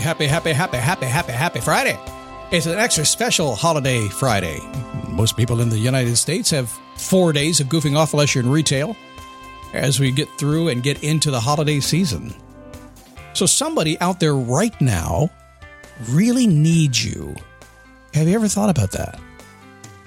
Happy Friday. It's an extra special holiday Friday. Most people in the United States have 4 days of goofing off unless you're in retail as we get through and get into the holiday season. So somebody out there right now really needs you. Have you ever thought about that?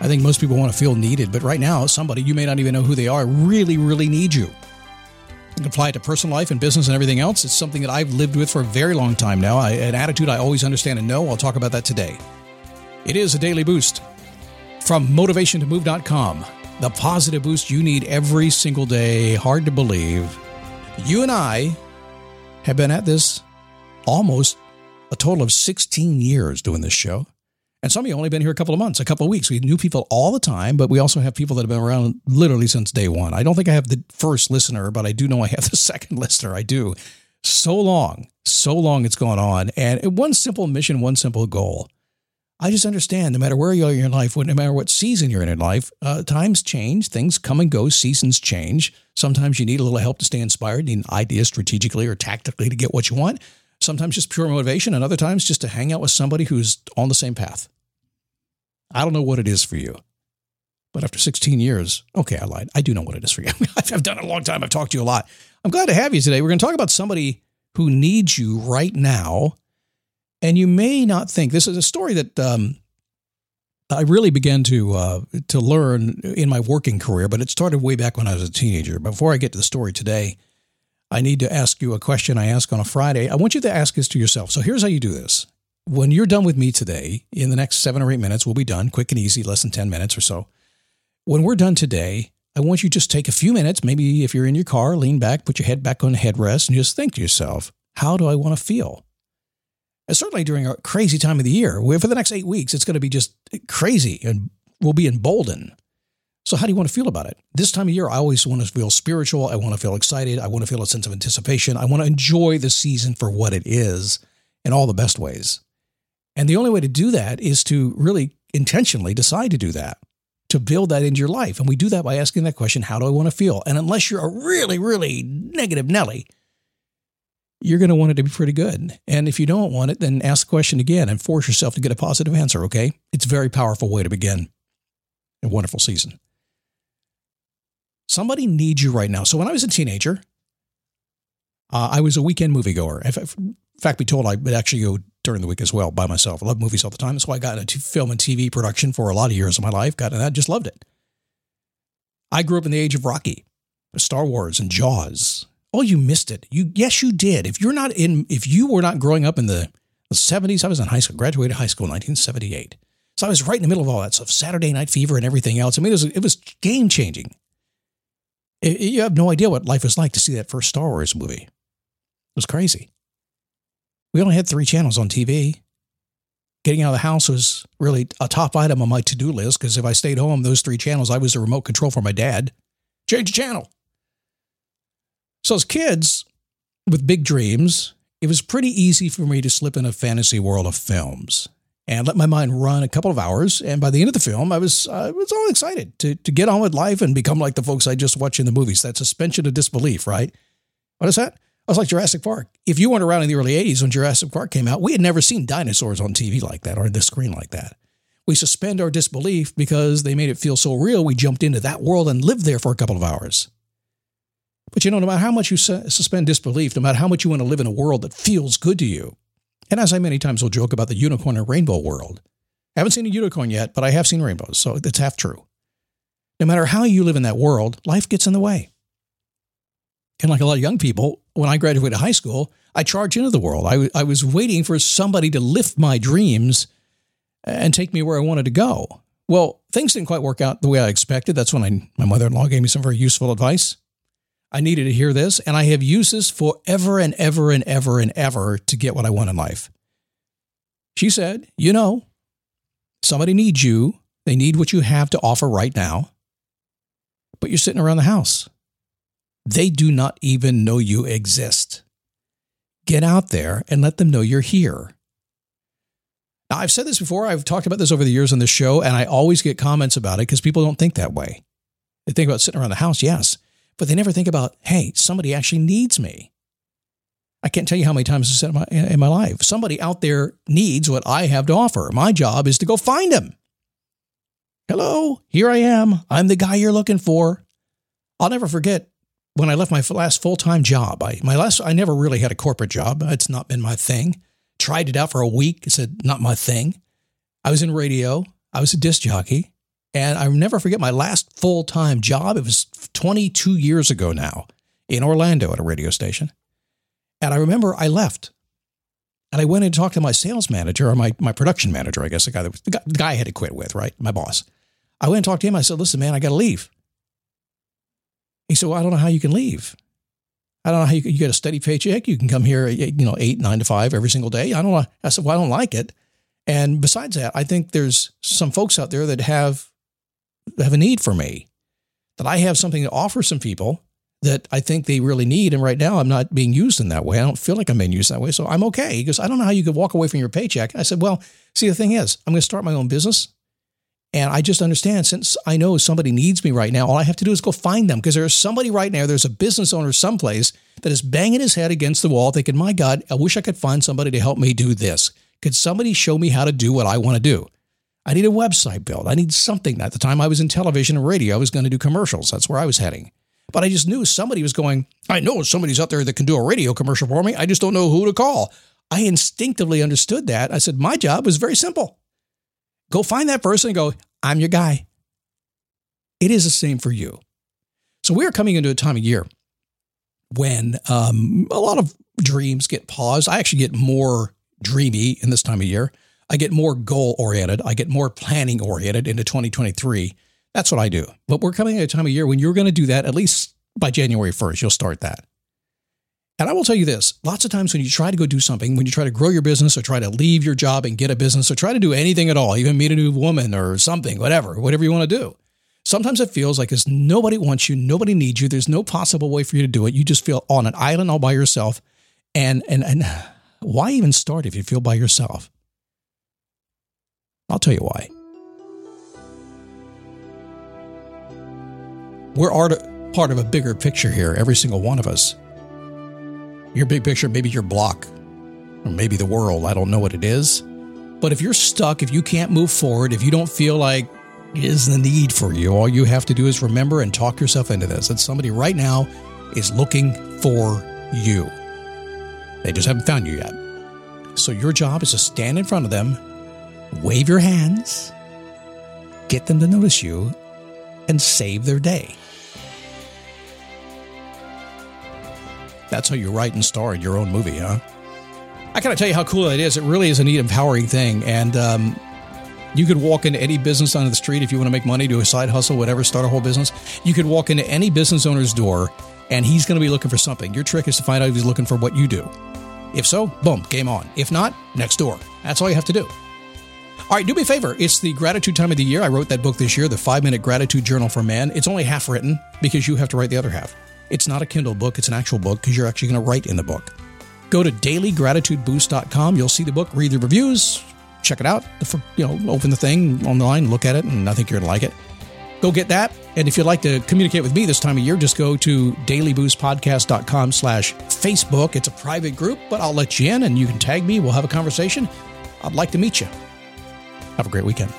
I think most people want to feel needed, but right now somebody, you may not even know who they are, really needs you. You can apply it to personal life and business and everything else. It's something that I've lived with for a very long time now. An attitude I always understand and know. I'll talk about that today. It is a daily boost from motivationtomove.com. The positive boost you need every single day. Hard to believe. You and I have been at this almost a total of 16 years doing this show. And some of you only been here a couple of months, a couple of weeks. We knew people all the time, but we also have people that have been around literally since day one. I don't think I have the first listener, but I do know I have the second listener. I do. So long it's gone on. And one simple mission, one simple goal. I just understand no matter where you are in your life, no matter what season you're in life, times change, things come and go, seasons change. Sometimes you need a little help to stay inspired, you need ideas strategically or tactically to get what you want. Sometimes just pure motivation, and other times just to hang out with somebody who's on the same path. I don't know what it is for you, but after 16 years, okay, I lied. I do know what it is for you. I've done it a long time. I've talked to you a lot. I'm glad to have you today. We're going to talk about somebody who needs you right now, and you may not think this is a story that I really began to learn in my working career, but it started way back when I was a teenager. Before I get to the story today, I need to ask you a question I ask on a Friday. I want you to ask this to yourself. So here's how you do this. When you're done with me today, in the next 7 or 8 minutes, we'll be done, quick and easy, less than 10 minutes or so. When we're done today, I want you to just take a few minutes, maybe if you're in your car, lean back, put your head back on the headrest, and just think to yourself, how do I want to feel? And certainly during our crazy time of the year, for the next 8 weeks, it's going to be just crazy and we'll be emboldened. So how do you want to feel about it? This time of year, I always want to feel spiritual. I want to feel excited. I want to feel a sense of anticipation. I want to enjoy the season for what it is in all the best ways. And the only way to do that is to really intentionally decide to do that, to build that into your life. And we do that by asking that question, how do I want to feel? And unless you're a really negative Nelly, you're going to want it to be pretty good. And if you don't want it, then ask the question again and force yourself to get a positive answer, okay? It's a very powerful way to begin a wonderful season. Somebody needs you right now. So when I was a teenager, I was a weekend moviegoer. In fact, be told I would actually go during the week as well by myself. I love movies all the time. That's why I got into film and TV production for a lot of years of my life. Got into that, just loved it. I grew up in the age of Rocky, Star Wars, and Jaws. Oh, you missed it. Yes, you did. If you were not growing up in the 70s, I was in high school, graduated high school in 1978. So I was right in the middle of all that stuff, Saturday Night Fever and everything else. I mean, it was game changing. You have no idea what life was like to see that first Star Wars movie. It was crazy. We only had 3 channels on TV. Getting out of the house was really a top item on my to-do list because if I stayed home, those 3 channels, I was the remote control for my dad. Change the channel. So as kids with big dreams, it was pretty easy for me to slip in a fantasy world of films and let my mind run a couple of hours. And by the end of the film, I was all excited to get on with life and become like the folks I just watched in the movies. That suspension of disbelief, right? What is that? I was like Jurassic Park. If you weren't around in the early 80s when Jurassic Park came out, we had never seen dinosaurs on TV like that or on the screen like that. We suspend our disbelief because they made it feel so real. We jumped into that world and lived there for a couple of hours. But you know, no matter how much you suspend disbelief, no matter how much you want to live in a world that feels good to you. And as I many times will joke about the unicorn and rainbow world. I haven't seen a unicorn yet, but I have seen rainbows. So it's half true. No matter how you live in that world, life gets in the way. And like a lot of young people, when I graduated high school, I charged into the world. I was waiting for somebody to lift my dreams and take me where I wanted to go. Well, things didn't quite work out the way I expected. That's when my mother-in-law gave me some very useful advice. I needed to hear this, and I have used this forever and ever and ever and ever to get what I want in life. She said, you know, somebody needs you. They need what you have to offer right now, but you're sitting around the house. They do not even know you exist. Get out there and let them know you're here. Now, I've said this before. I've talked about this over the years on this show, and I always get comments about it because people don't think that way. They think about sitting around the house, yes, but they never think about, hey, somebody actually needs me. I can't tell you how many times I said in my life, somebody out there needs what I have to offer. My job is to go find them. Hello, here I am. I'm the guy you're looking for. I'll never forget. When I left my last full-time job, I never really had a corporate job. It's not been my thing. Tried it out for a week. It said, not my thing. I was in radio. I was a disc jockey. And I'll never forget my last full-time job. It was 22 years ago now in Orlando at a radio station. And I remember I left. And I went and talked to my sales manager or my production manager, I guess, the guy I had to quit with, right? My boss. I went and talked to him. I said, listen, man, I got to leave. He said, well, I don't know how you can leave. I don't know how you get a steady paycheck. You can come here, 8, 9 to 5 every single day. I don't know. I said, well, I don't like it. And besides that, I think there's some folks out there that have a need for me, that I have something to offer some people that I think they really need. And right now I'm not being used in that way. I don't feel like I'm being used that way. So I'm okay. He goes, I don't know how you could walk away from your paycheck. I said, well, see, the thing is, I'm going to start my own business. And I just understand, since I know somebody needs me right now, all I have to do is go find them, because there's somebody right now, there's a business owner someplace that is banging his head against the wall thinking, my God, I wish I could find somebody to help me do this. Could somebody show me how to do what I want to do? I need a website built. I need something. At the time I was in television and radio, I was going to do commercials. That's where I was heading. But I just knew somebody was going, I know somebody's out there that can do a radio commercial for me. I just don't know who to call. I instinctively understood that. I said, my job was very simple. Go find that person and go, I'm your guy. It is the same for you. So we are coming into a time of year when a lot of dreams get paused. I actually get more dreamy in this time of year. I get more goal-oriented. I get more planning-oriented into 2023. That's what I do. But we're coming at a time of year when you're going to do that, at least by January 1st, you'll start that. And I will tell you this, lots of times when you try to go do something, when you try to grow your business or try to leave your job and get a business or try to do anything at all, even meet a new woman or something, whatever you want to do. Sometimes it feels like there's nobody wants you, nobody needs you. There's no possible way for you to do it. You just feel on an island all by yourself. And why even start if you feel by yourself? I'll tell you why. We're part of a bigger picture here, every single one of us. Your big picture, maybe your block, or maybe the world. I don't know what it is. But if you're stuck, if you can't move forward, if you don't feel like it is the need for you, all you have to do is remember and talk yourself into this. That somebody right now is looking for you. They just haven't found you yet. So your job is to stand in front of them, wave your hands, get them to notice you, and save their day. That's how you write and star in your own movie, huh? I gotta tell you how cool that is. It really is a neat, empowering thing. And you could walk into any business on the street if you want to make money, do a side hustle, whatever, start a whole business. You could walk into any business owner's door, and he's going to be looking for something. Your trick is to find out if he's looking for what you do. If so, boom, game on. If not, next door. That's all you have to do. All right, do me a favor. It's the gratitude time of the year. I wrote that book this year, The 5-Minute Gratitude Journal for Man. It's only half written because you have to write the other half. It's not a Kindle book. It's an actual book because you're actually going to write in the book. Go to dailygratitudeboost.com. You'll see the book, read the reviews, check it out. Open the thing online, look at it, and I think you're going to like it. Go get that. And if you'd like to communicate with me this time of year, just go to dailyboostpodcast.com/Facebook. It's a private group, but I'll let you in and you can tag me. We'll have a conversation. I'd like to meet you. Have a great weekend.